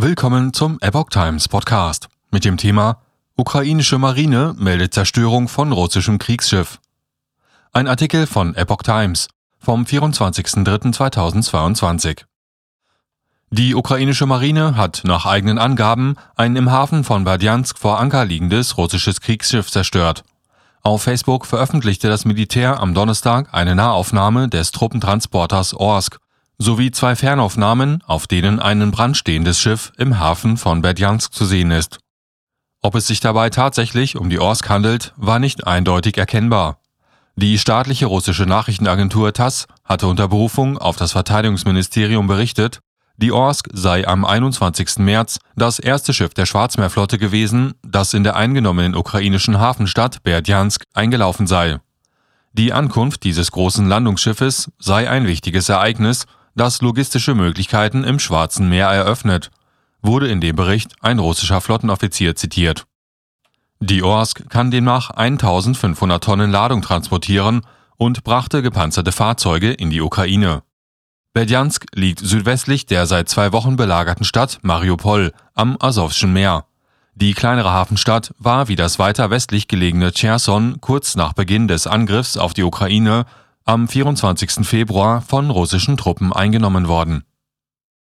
Willkommen zum Epoch Times Podcast mit dem Thema Ukrainische Marine meldet Zerstörung von russischem Kriegsschiff. Ein Artikel von Epoch Times vom 24.03.2022. Die ukrainische Marine hat nach eigenen Angaben ein im Hafen von Berdiansk vor Anker liegendes russisches Kriegsschiff zerstört. Auf Facebook veröffentlichte das Militär am Donnerstag eine Nahaufnahme des Truppentransporters Orsk sowie zwei Fernaufnahmen, auf denen ein brandstehendes Schiff im Hafen von Berdiansk zu sehen ist. Ob es sich dabei tatsächlich um die Orsk handelt, war nicht eindeutig erkennbar. Die staatliche russische Nachrichtenagentur TASS hatte unter Berufung auf das Verteidigungsministerium berichtet, die Orsk sei am 21. März das erste Schiff der Schwarzmeerflotte gewesen, das in der eingenommenen ukrainischen Hafenstadt Berdiansk eingelaufen sei. Die Ankunft dieses großen Landungsschiffes sei ein wichtiges Ereignis, das logistische Möglichkeiten im Schwarzen Meer eröffnet, wurde in dem Bericht ein russischer Flottenoffizier zitiert. Die Orsk kann demnach 1.500 Tonnen Ladung transportieren und brachte gepanzerte Fahrzeuge in die Ukraine. Berdiansk liegt südwestlich der seit 2 Wochen belagerten Stadt Mariupol am Asowschen Meer. Die kleinere Hafenstadt war wie das weiter westlich gelegene Tscherson kurz nach Beginn des Angriffs auf die Ukraine am 24. Februar von russischen Truppen eingenommen worden.